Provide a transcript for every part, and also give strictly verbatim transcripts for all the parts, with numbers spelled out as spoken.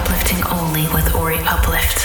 Uplifting Only with Ori Uplift.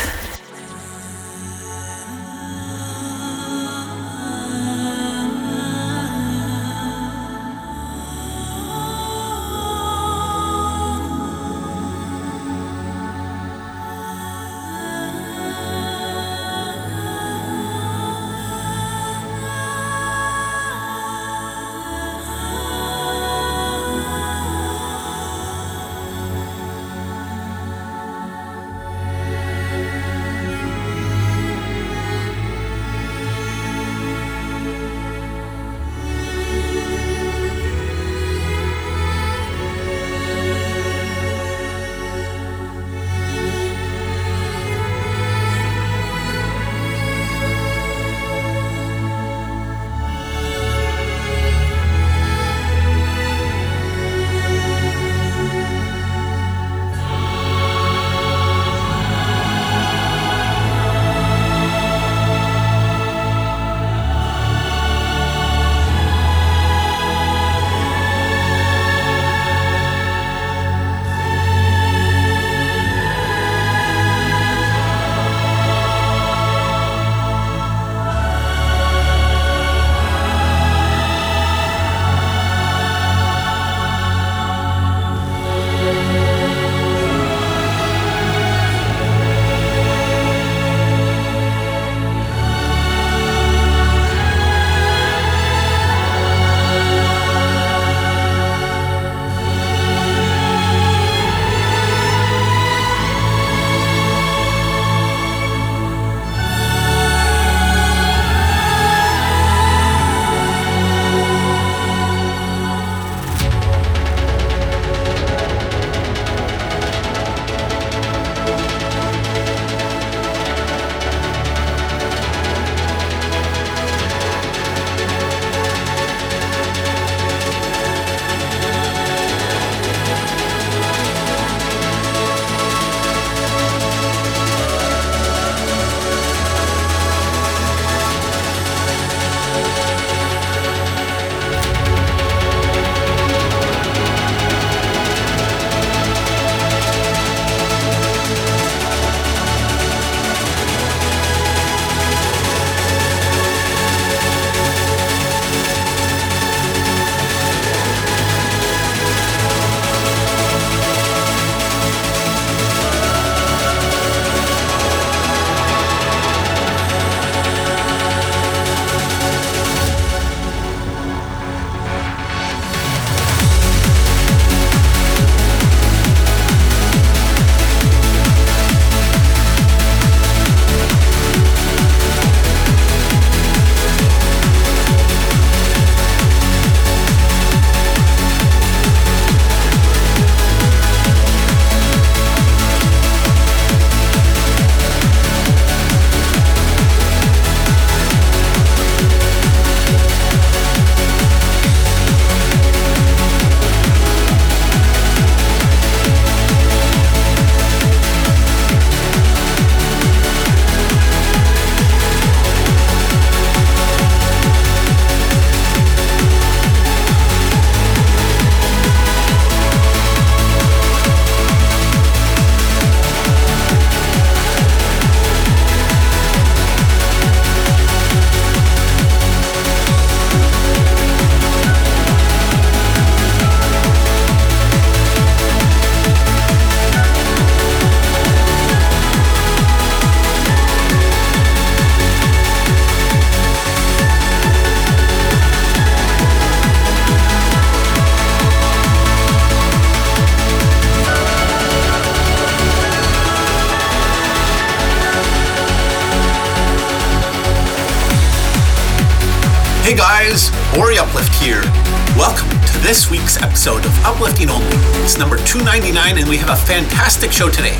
This week's episode of Uplifting Only is number two ninety-nine, and we have a fantastic show today.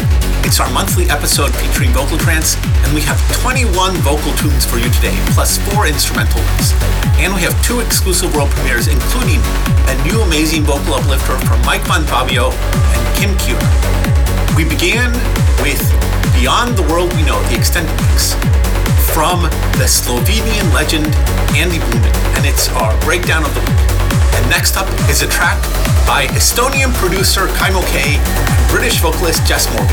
It's our monthly episode featuring vocal trance, and we have twenty-one vocal tunes for you today, plus four instrumental ones. And we have two exclusive world premieres, including a new amazing vocal uplifter from Mike Van Fabio and Kim Kier. We began with Beyond the World We Know, the extended mix, from the Slovenian legend Andy Blumen, and it's our breakdown of the week. And next up is a track by Estonian producer Kaimo K and British vocalist Jess Morgan.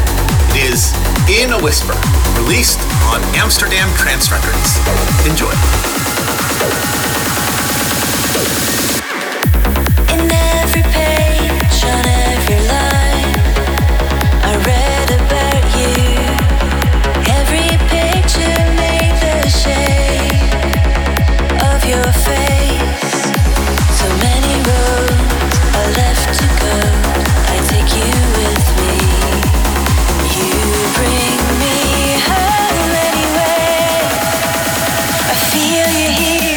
It is In a Whisper, released on Amsterdam Trance Records. Enjoy. In every page, on every line, I read about you. Every picture made the shape of your face. So many roads are left to go. I take you with me. You bring me home anyway. I feel you here.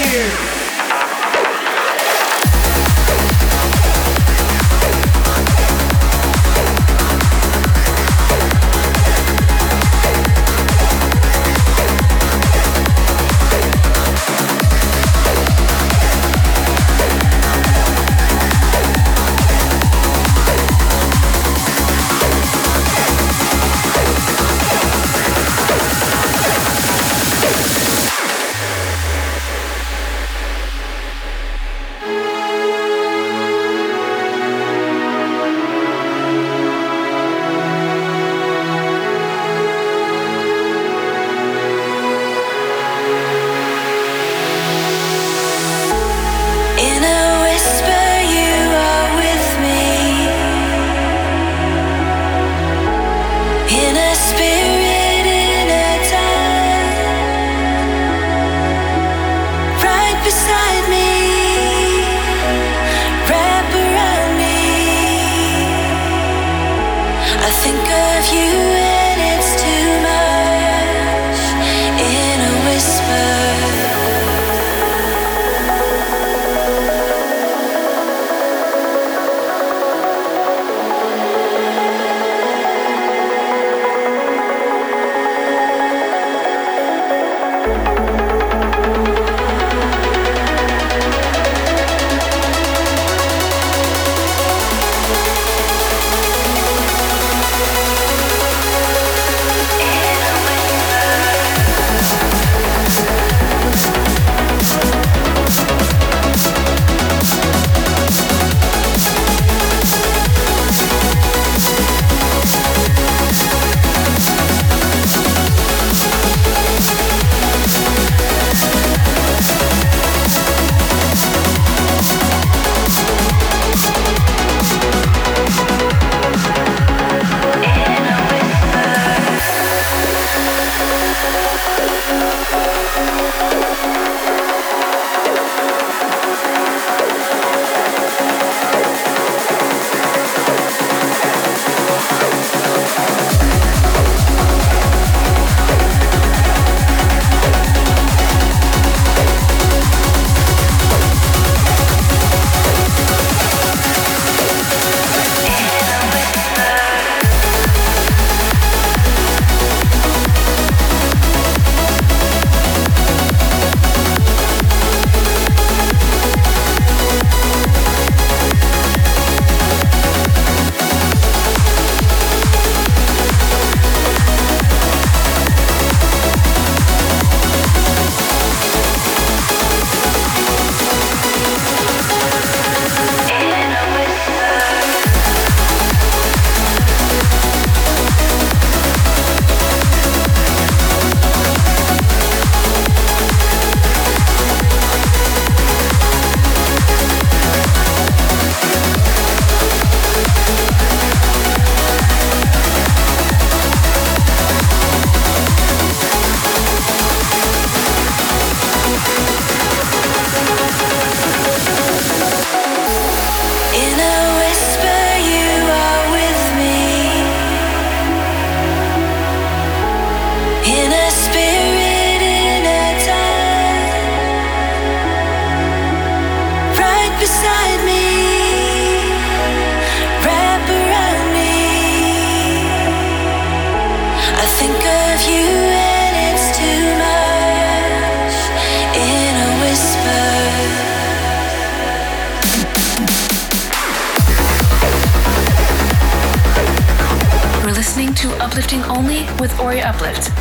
Uplifting Only with Ori Uplift.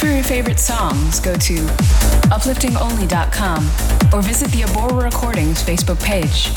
For your favorite songs, go to uplifting only dot com or visit the Abora Recordings Facebook page.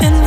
Go.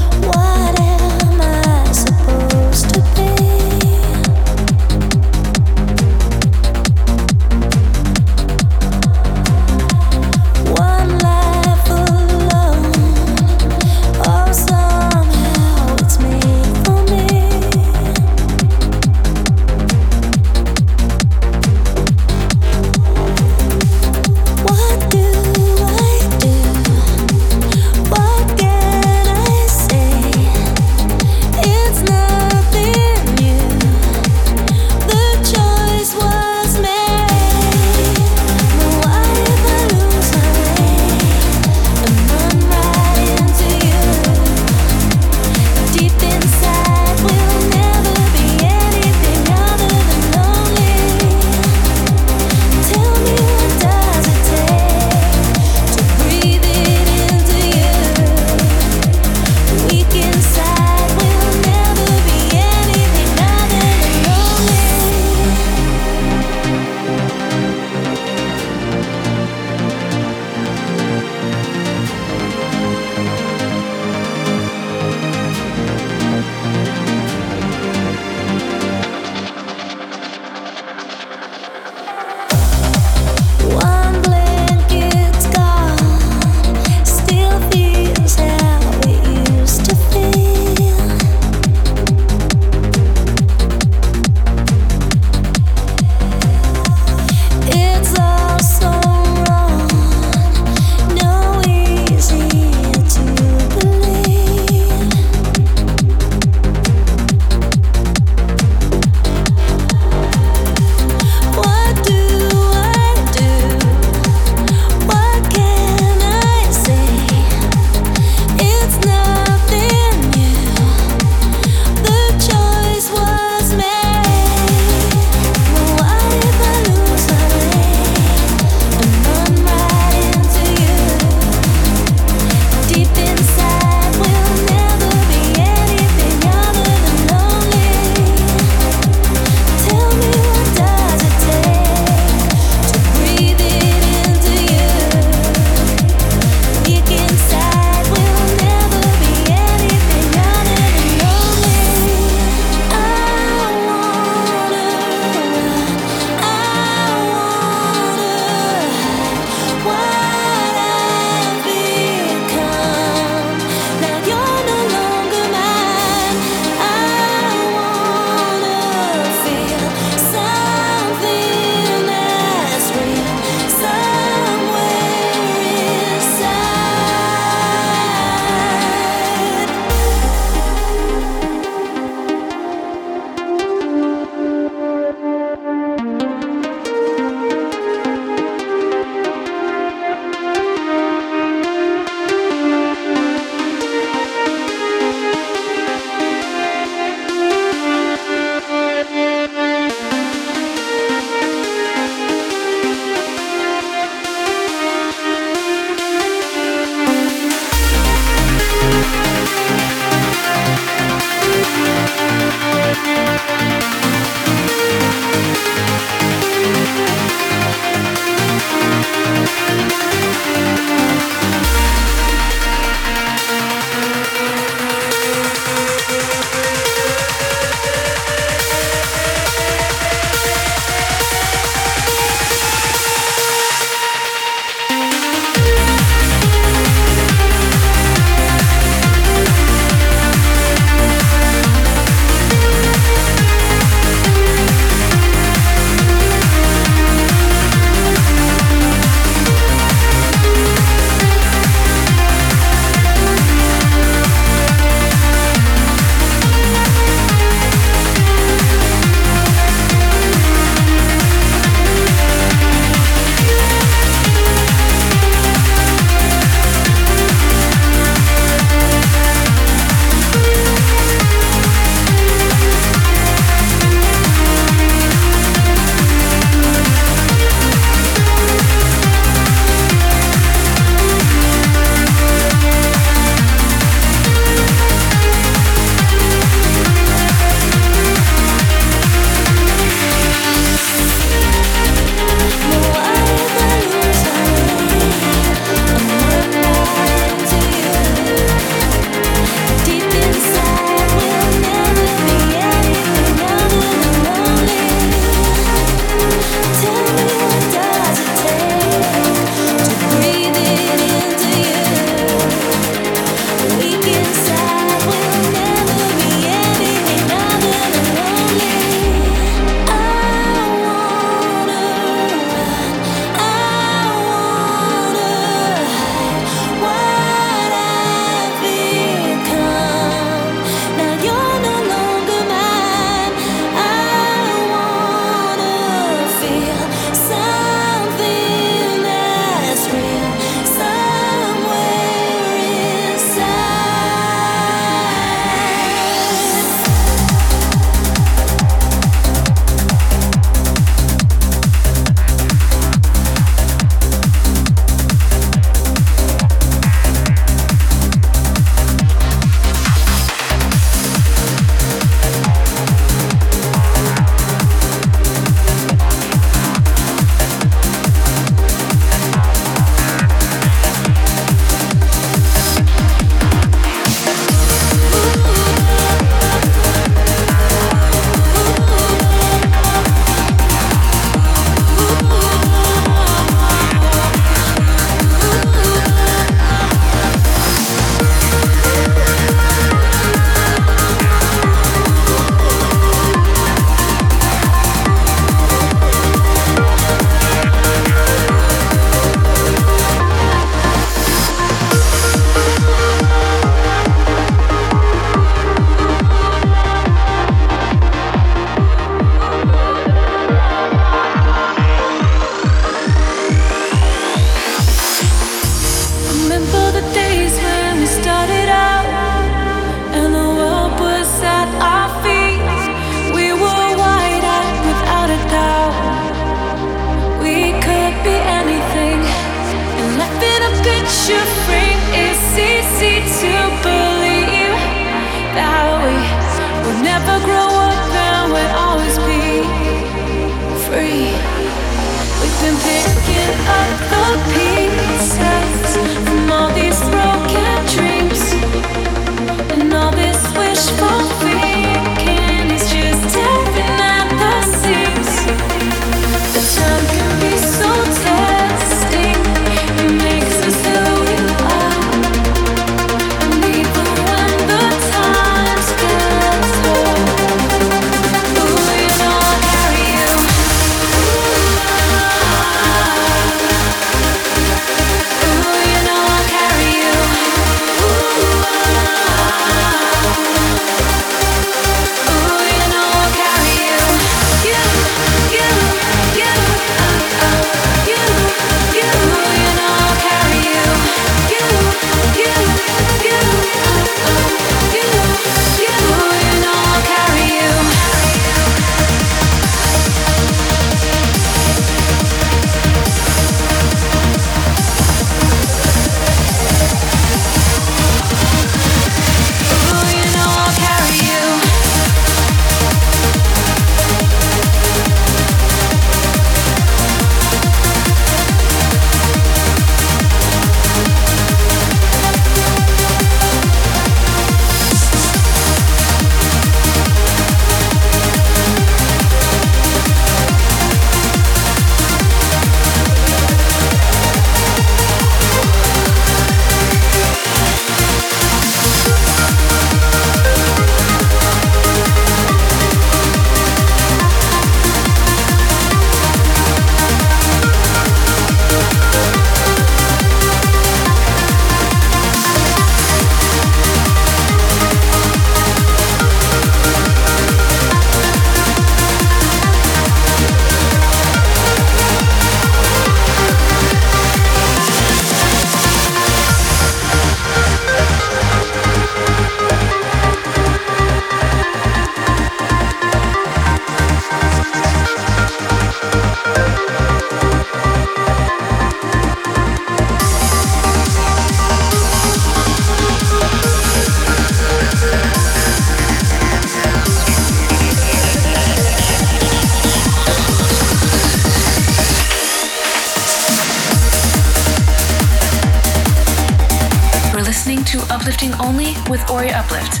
With Ori Uplift.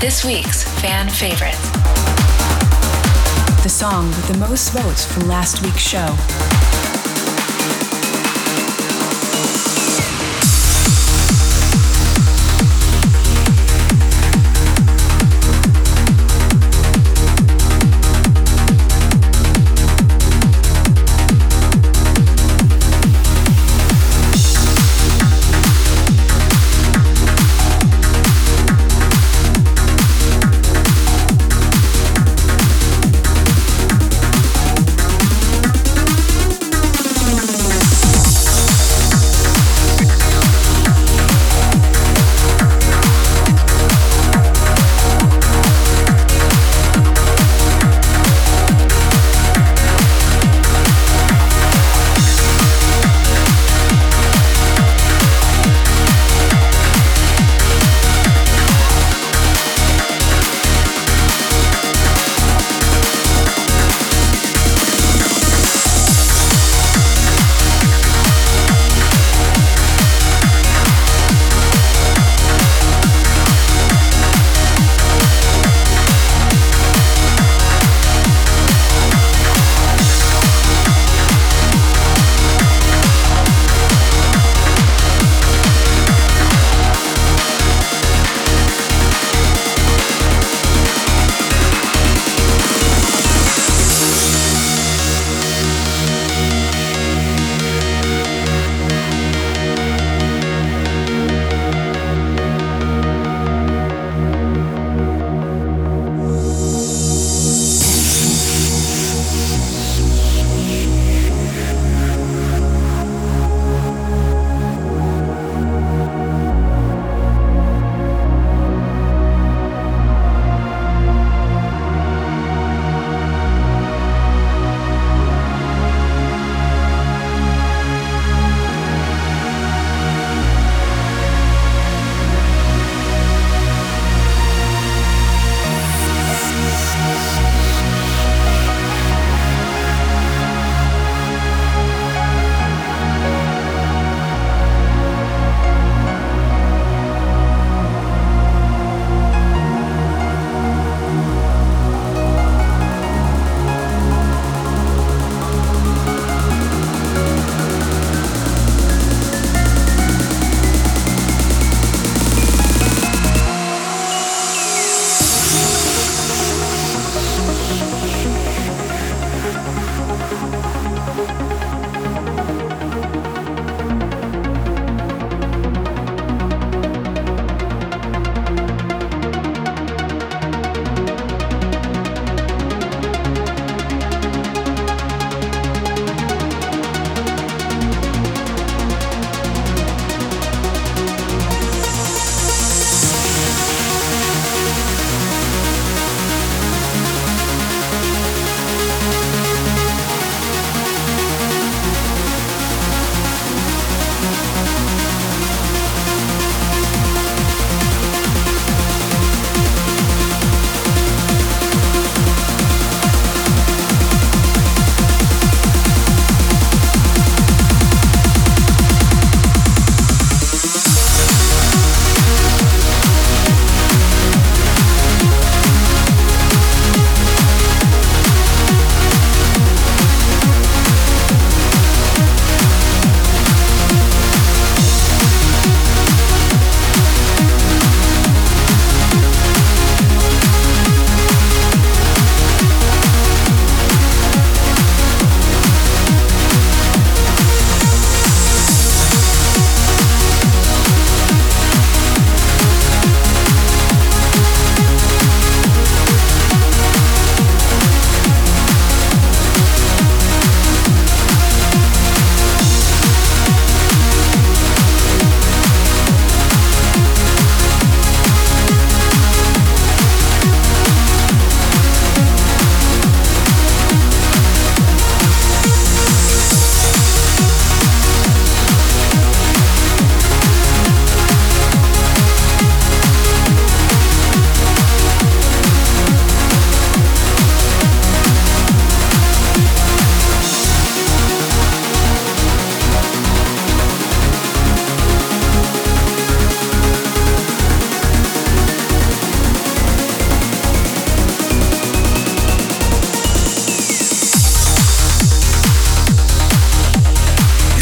This week's fan favorite. The song with the most votes from last week's show.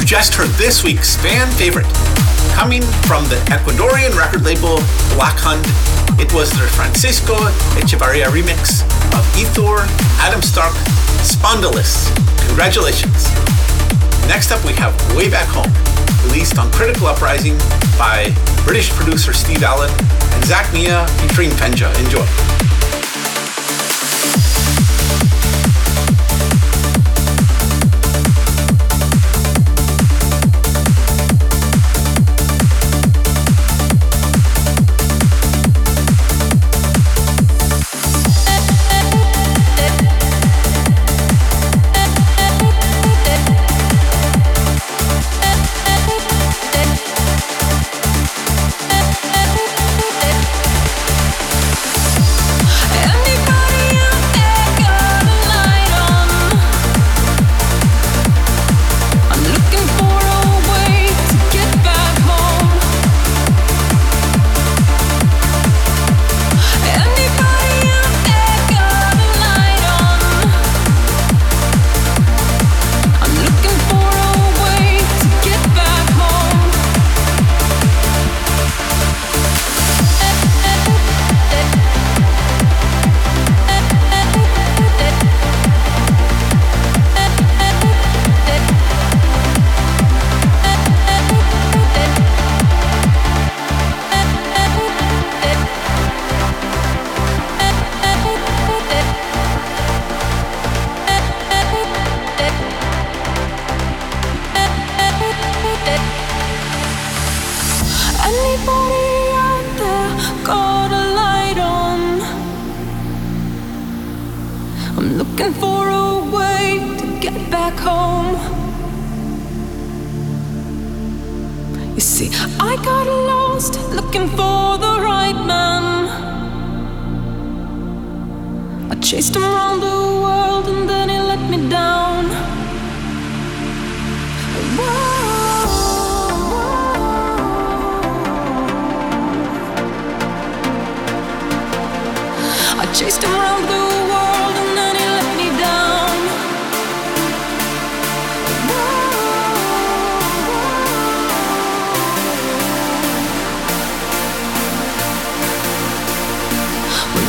just heard this week's fan favorite. Coming from the Ecuadorian record label Black Hunt, it was their Francisco Echevarria remix of Ethor, Adam Stark, Spondylus. Congratulations. Next up we have Way Back Home, released on Critical Uprising by British producer Steve Allen and Zach Mia featuring Penja. Enjoy.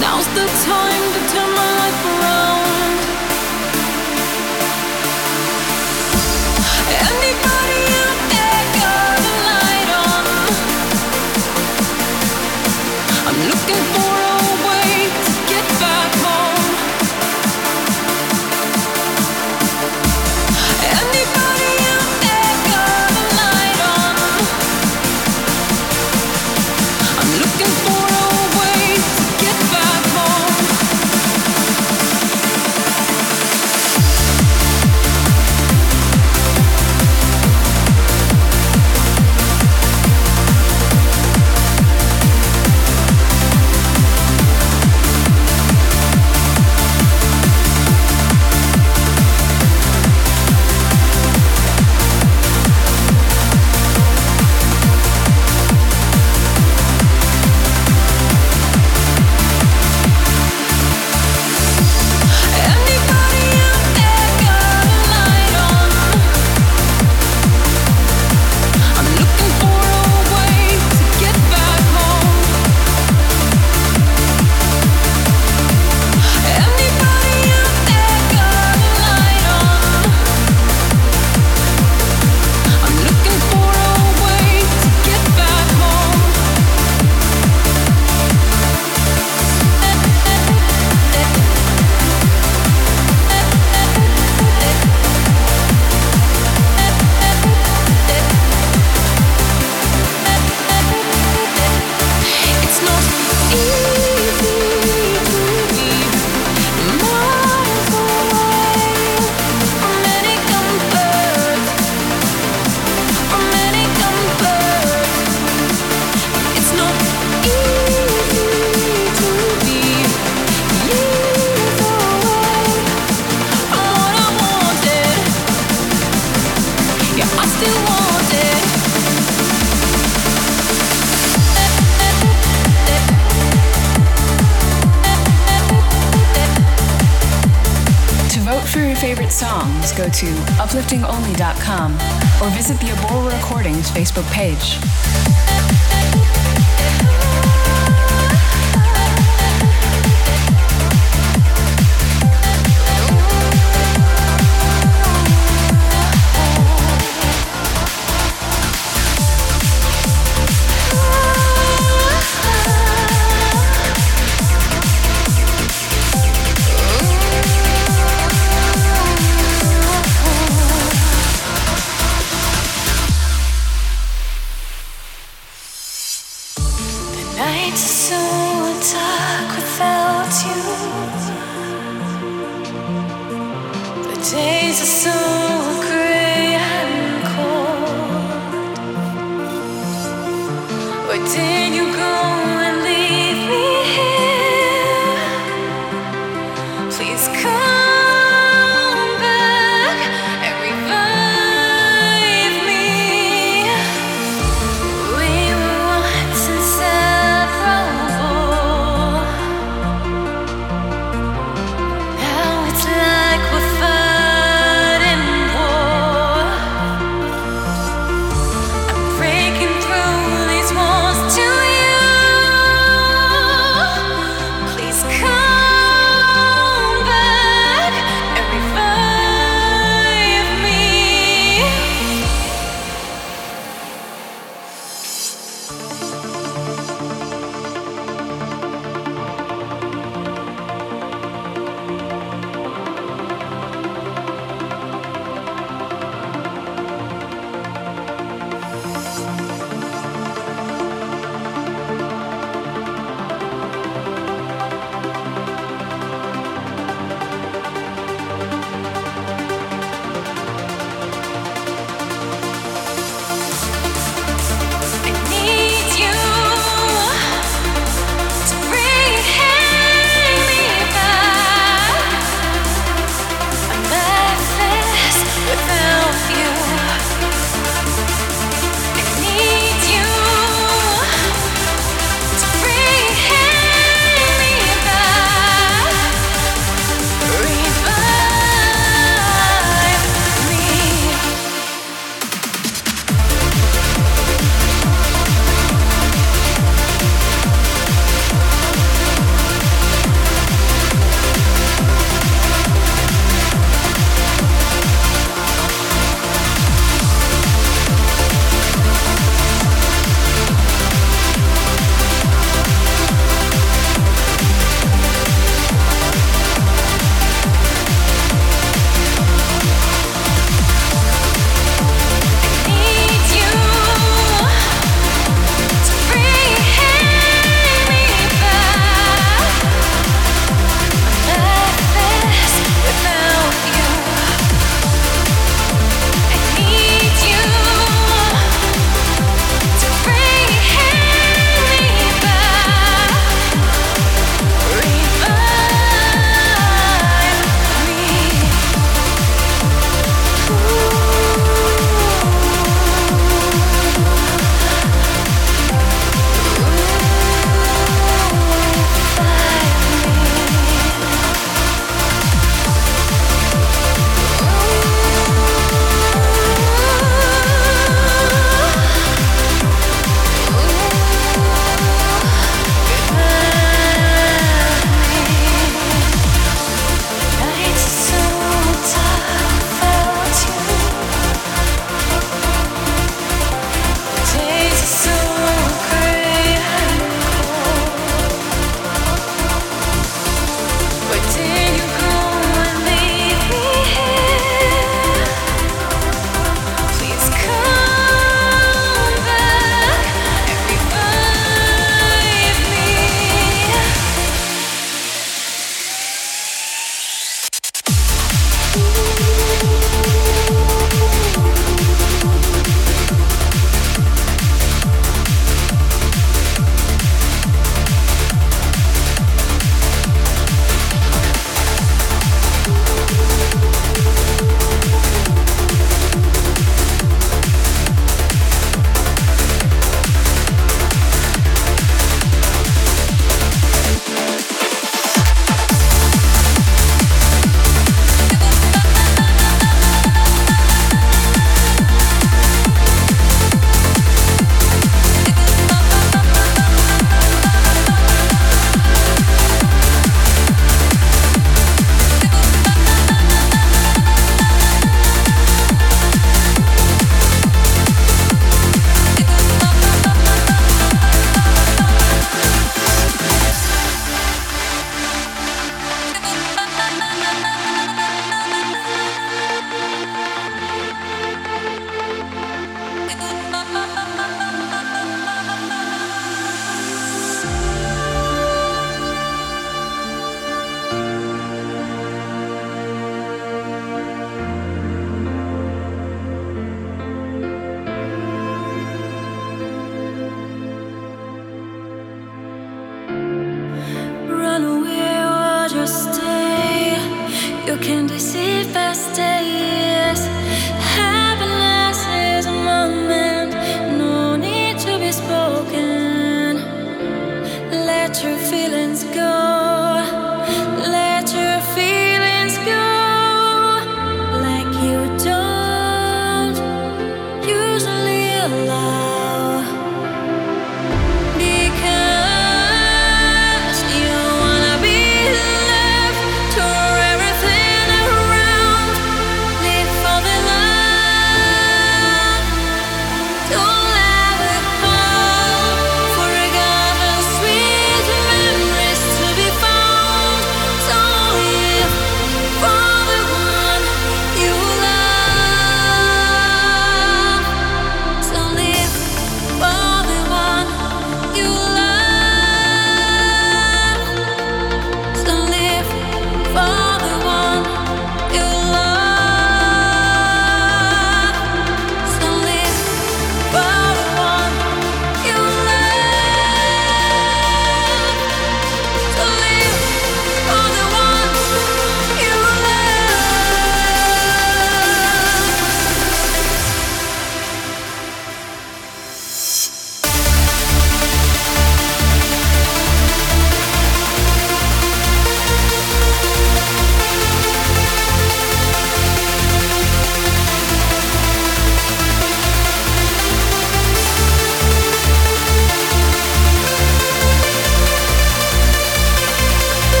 Now's the time to turn my life around. songs, go to uplifting only dot com or visit the Abora Recordings Facebook page.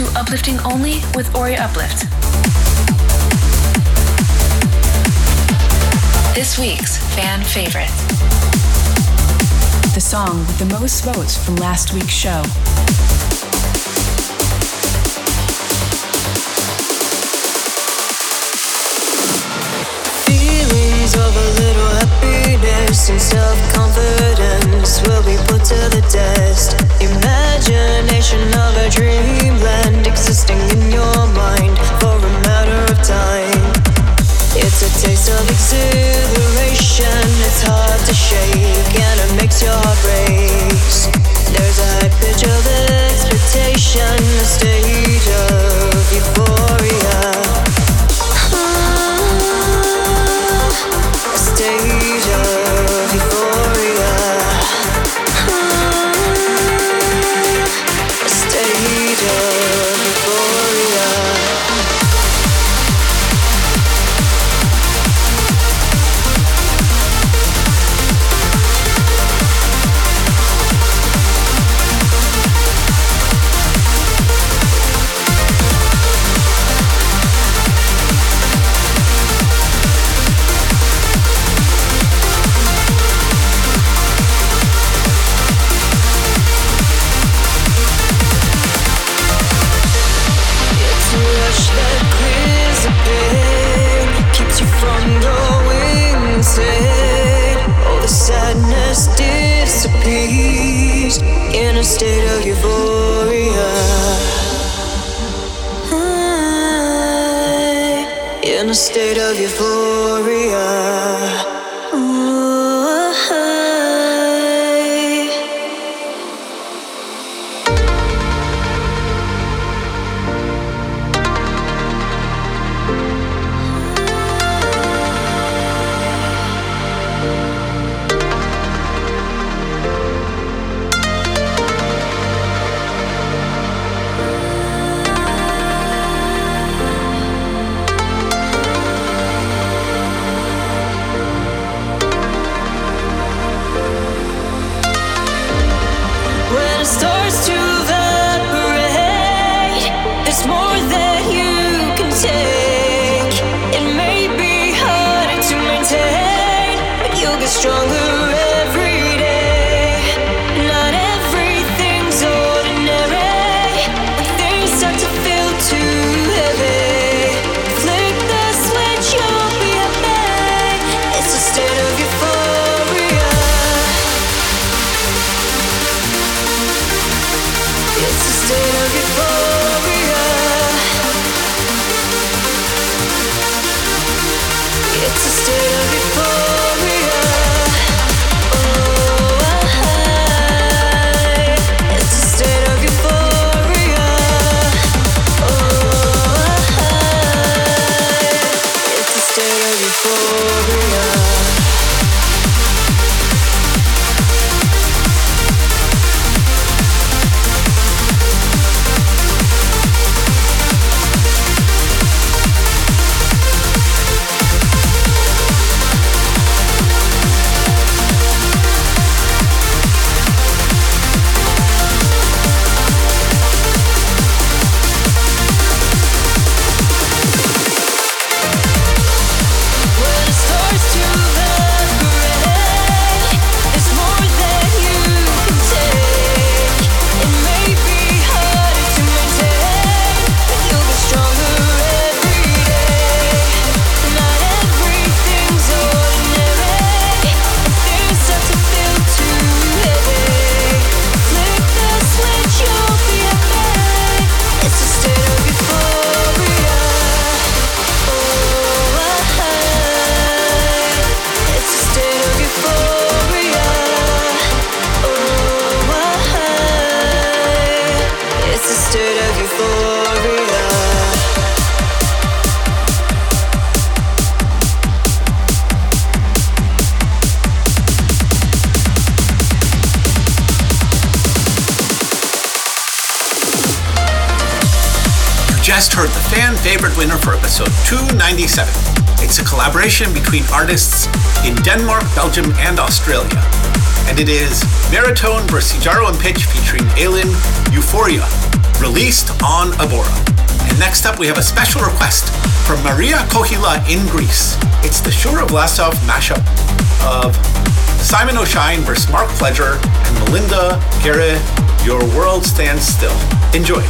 to Uplifting Only with Ori Uplift. This week's fan favorite. The song with the most votes from last week's show. Feelings of a little happiness and self-confidence will be put to the test. Imagination of a dreamland existing in your mind for a matter of time. It's a taste of exhilaration, it's hard to shake, and it makes your heart race. There's a high pitch of expectation, a stage of euphoria. Ah, a stage of euphoria. Ah, a stage of euphoria. All the sadness disappears in a state of euphoria. I, in a state of euphoria. Ooh, ninety-seven. It's a collaboration between artists in Denmark, Belgium, and Australia. And it is Maritone versus Jaro and Pitch featuring Alien Euphoria. released on Abora. And next up, we have a special request from Maria Kohila in Greece. It's the Shura Blasov mashup of Simon O'Shine versus Mark Pleasure and Melinda Gere, Your World Stands Still. Enjoy.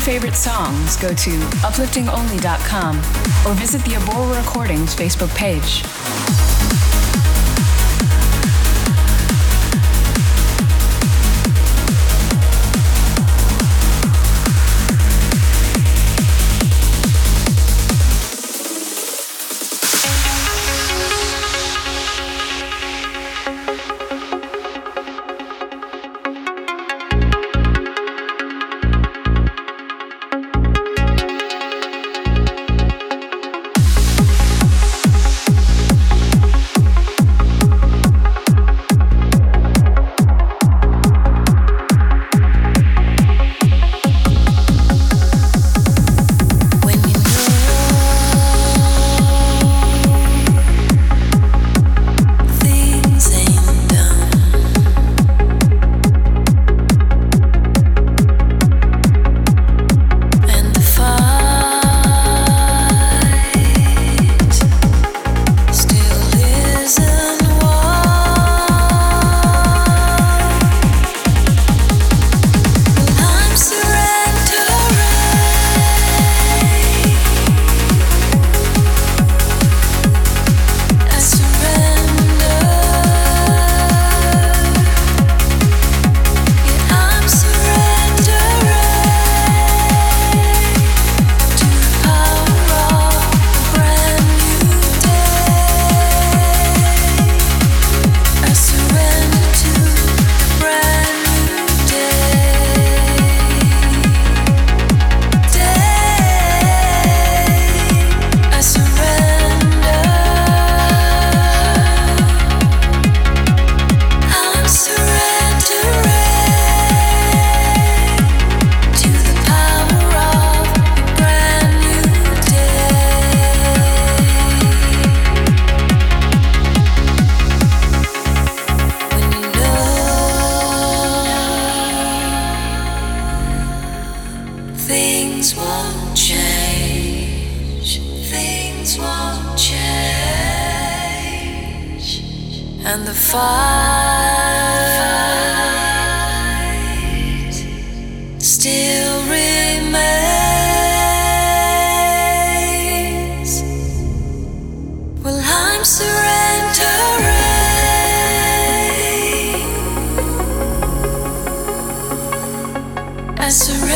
Favorite songs, go to uplifting only dot com or visit the Abora Recordings Facebook page. Surrender. All I wanted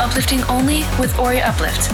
Uplifting Only with Ori Uplift.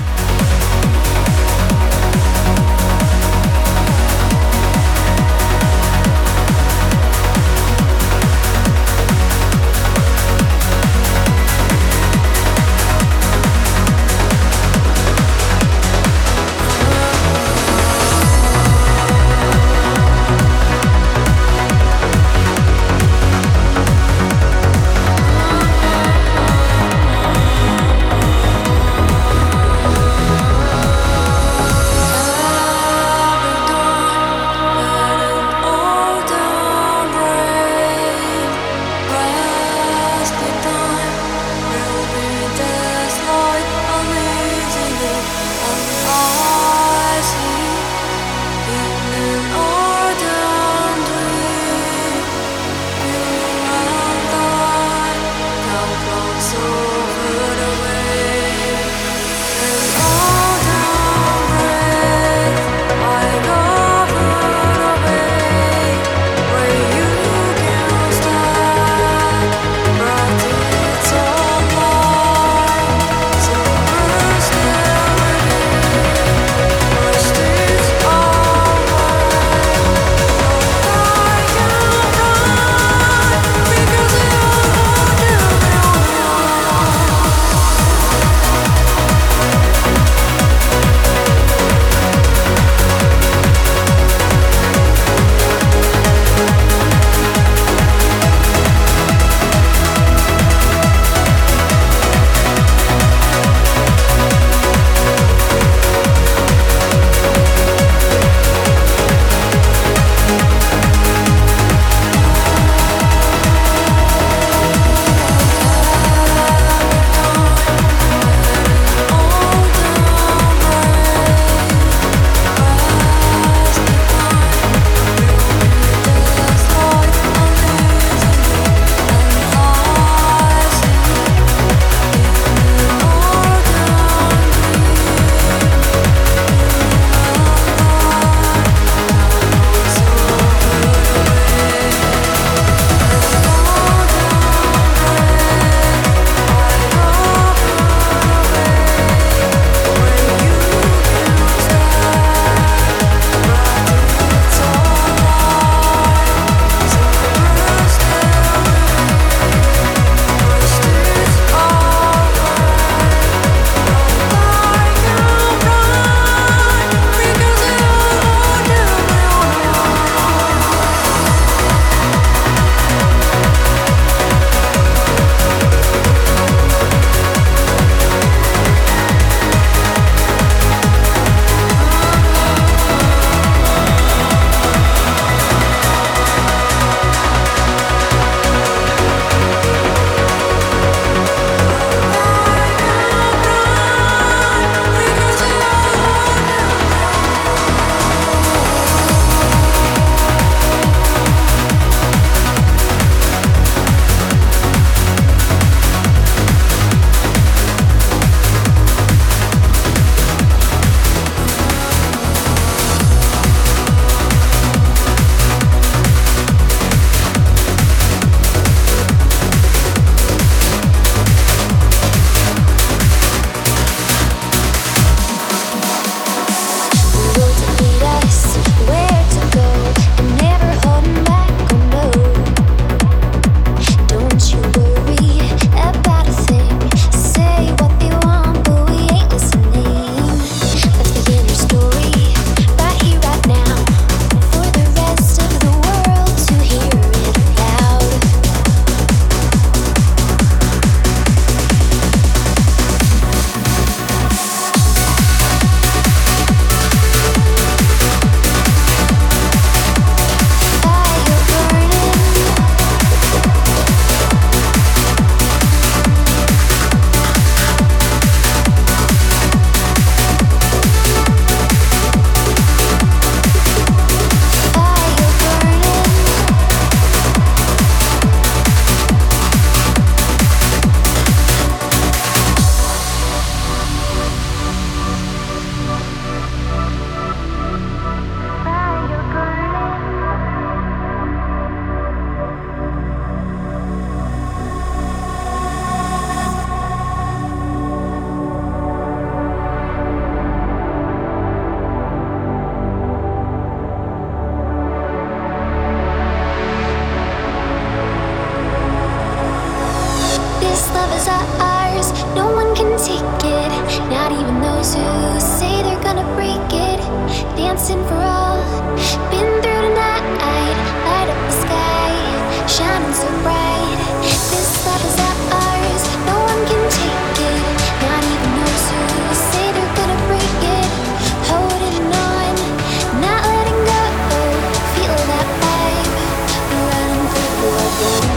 are ours, no one can take it, not even those who say they're gonna break it. Dancing for all, been through the night, light up the sky, shining so bright. This love is ours, no one can take it, not even those who say they're gonna break it. Holding on, not letting go, feel that vibe, we're running through the world.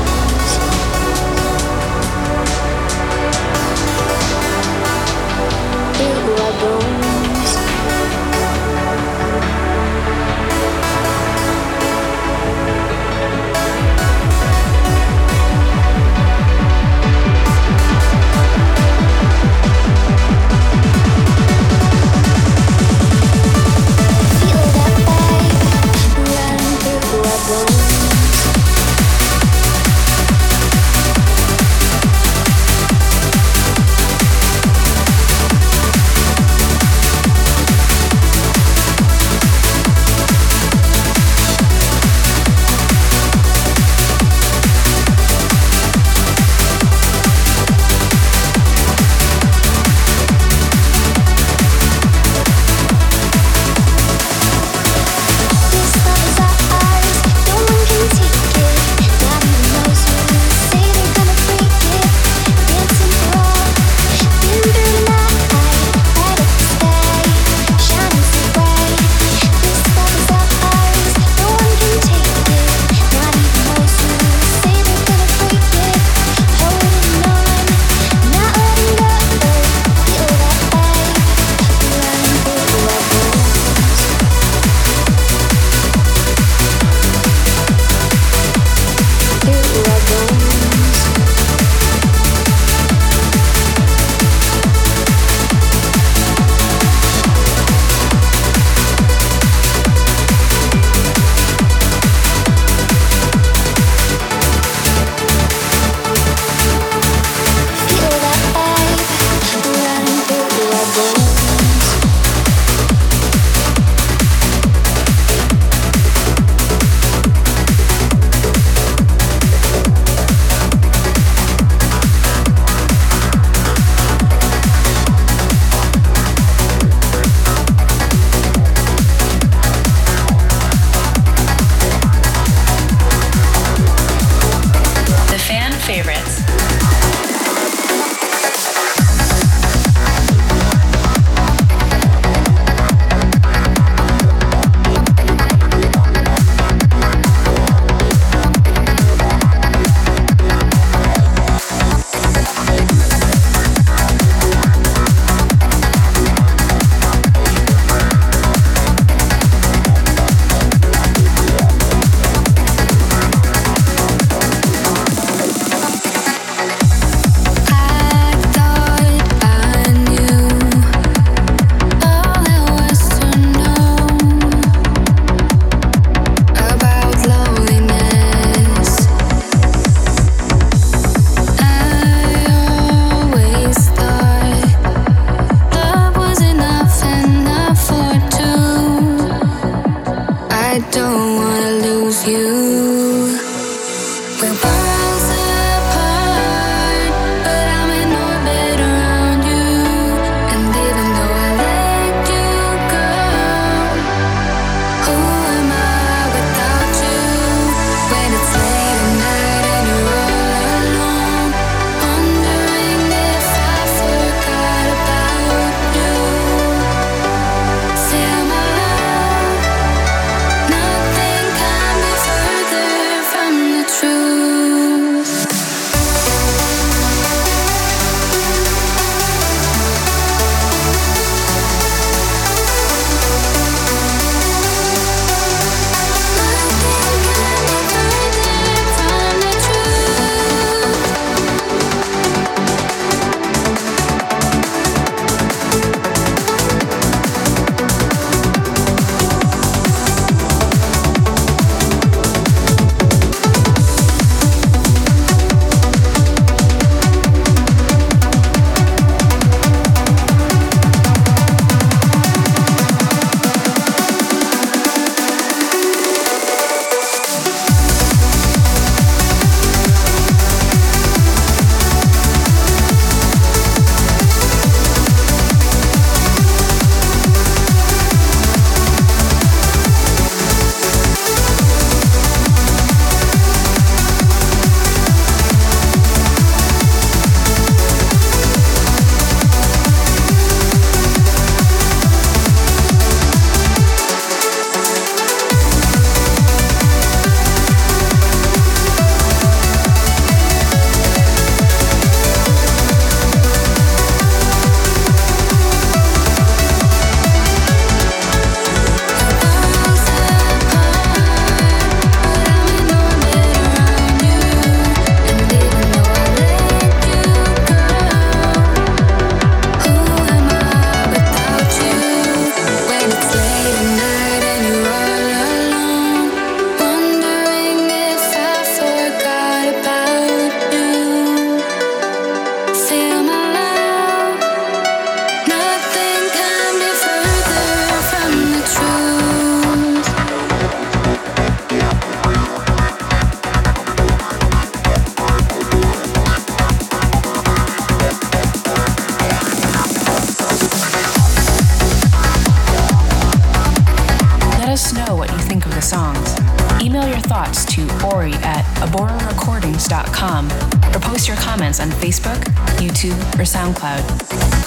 thoughts to Ori at aborum recordings dot com or post your comments on Facebook, YouTube, or SoundCloud.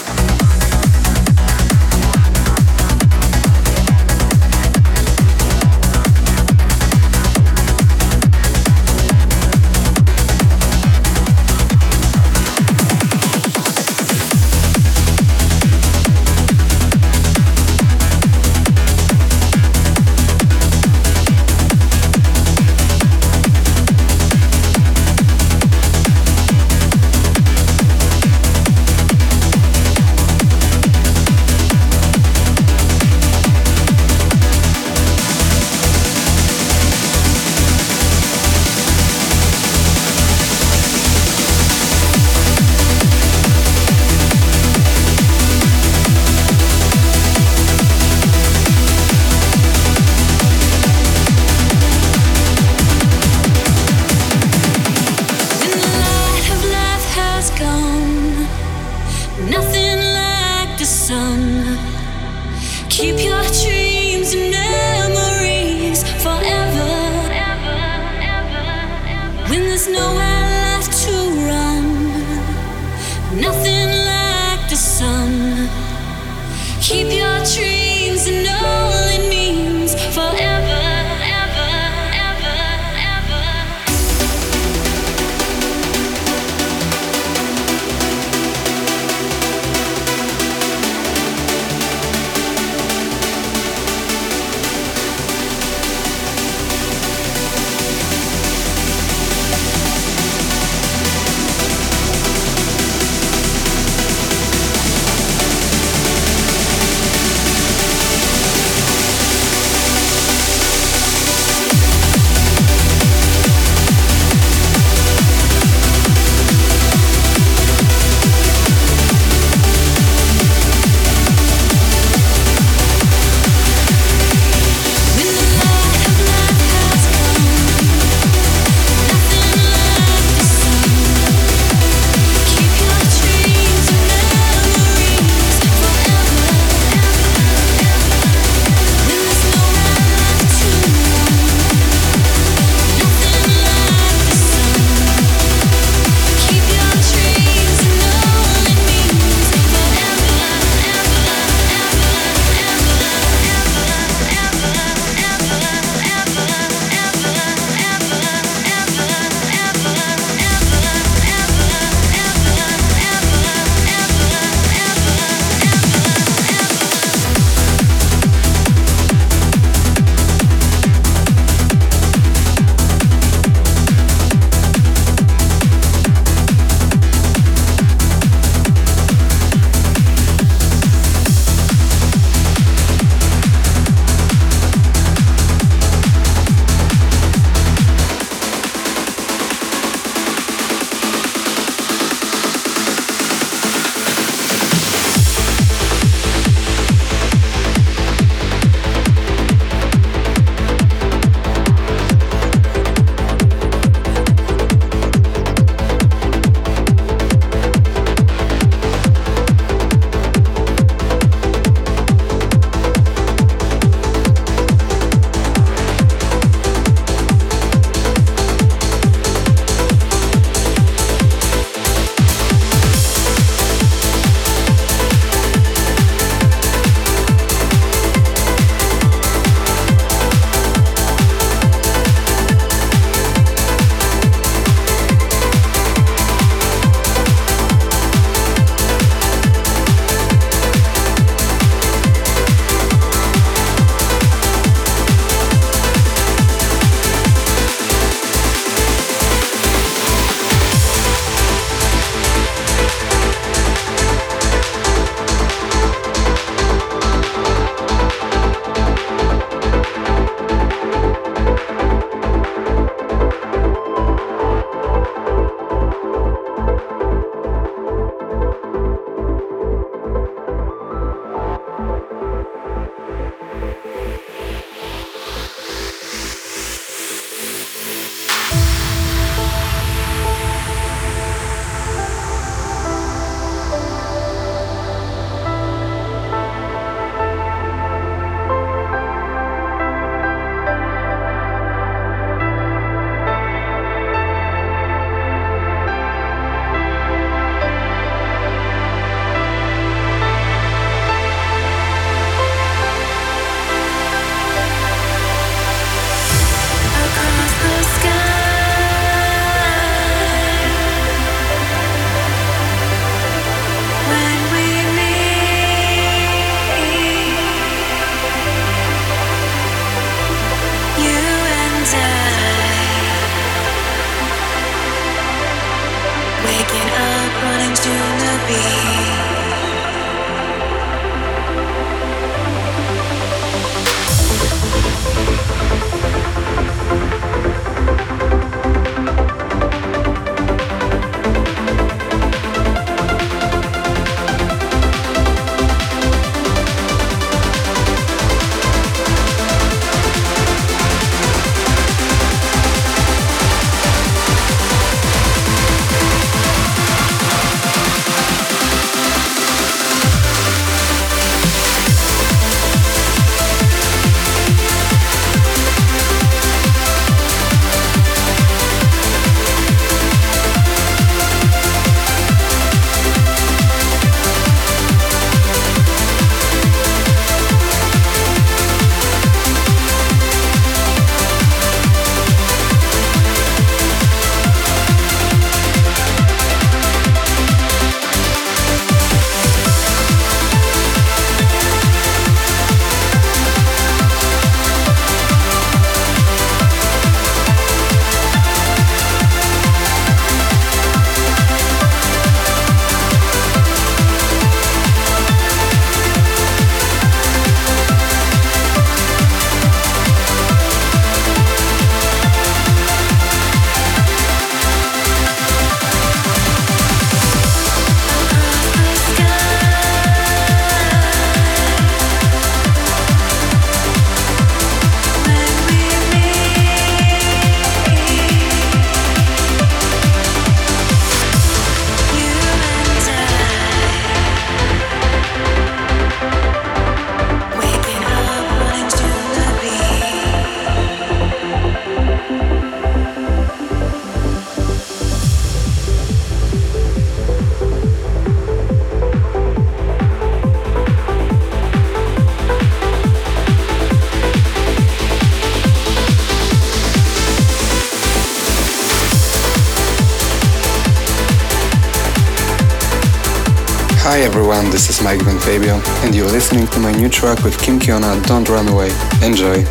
Hi everyone, this is Mike Van Fabio, and you're listening to my new track with Kim Kiona, Don't Run Away. Enjoy!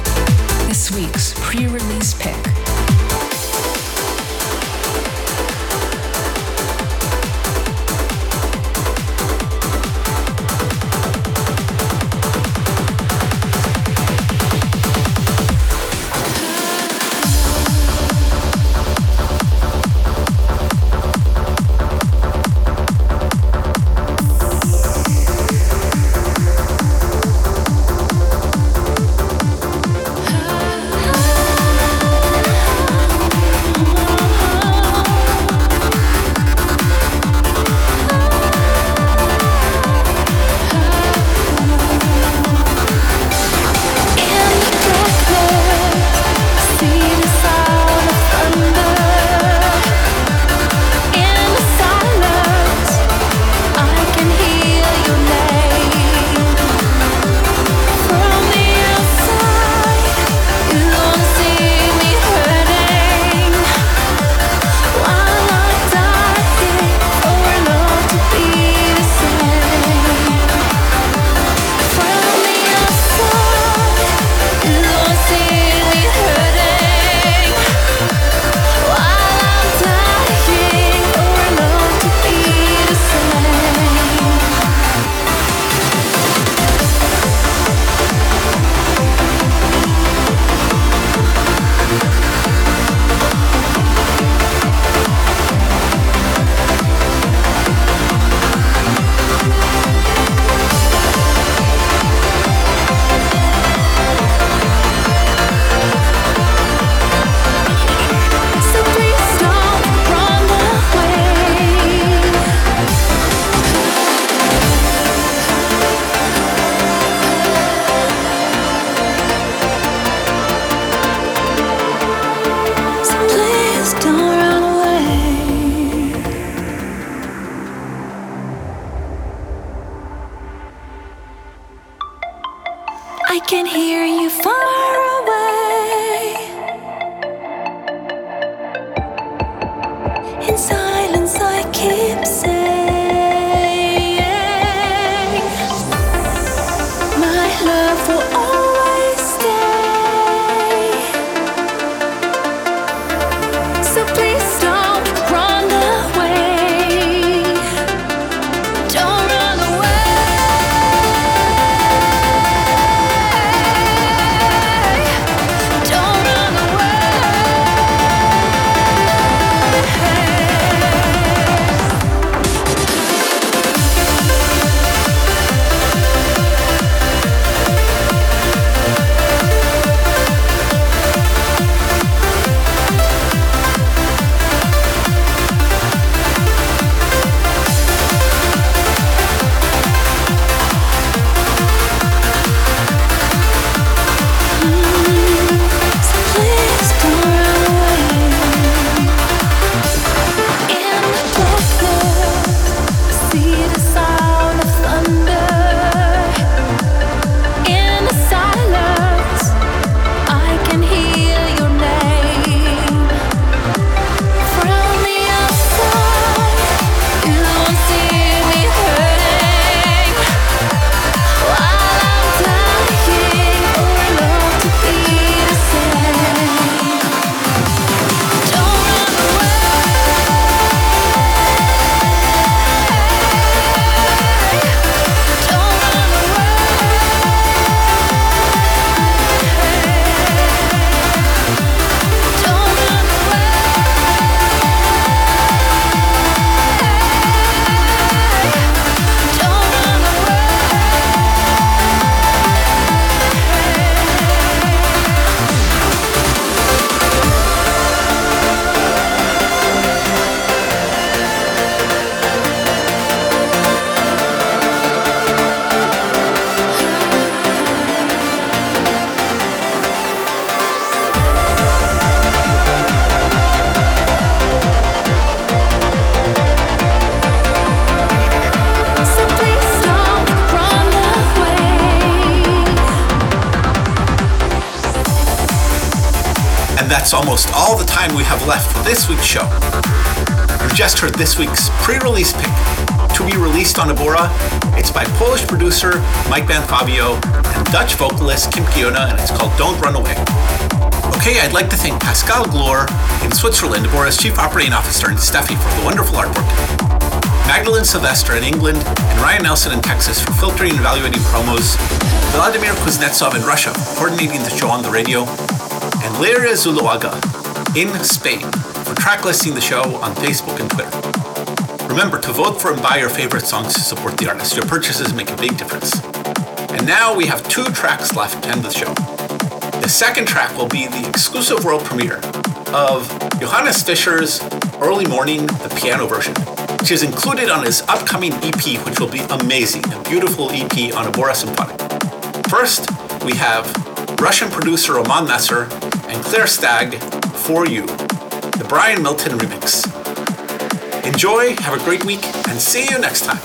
This week's pre-release pick. That's almost all the time we have left for this week's show. You've just heard this week's pre-release pick, to be released on Abora. It's by Polish producer Mike Van Fabio and Dutch vocalist Kim Kiona, and it's called Don't Run Away. Okay, I'd like to thank Pascal Glor in Switzerland, Abora's Chief Operating Officer, and Steffi for the wonderful artwork. Magdalene Sylvester in England, and Ryan Nelson in Texas for filtering and evaluating promos. Vladimir Kuznetsov in Russia for coordinating the show on the radio. And Lyra Zuluaga in Spain for track listing the show on Facebook and Twitter. Remember to vote for and buy your favorite songs to support the artist. Your purchases make a big difference. And now we have two tracks left to end the show. The second track will be the exclusive world premiere of Johannes Fischer's Early Morning, the piano version, which is included on his upcoming E P, which will be amazing, a beautiful E P on Abora Symphonic. First, we have Russian producer Roman Messer and Claire Stagg, For You, the Brian Milton remix. Enjoy, have a great week, and see you next time.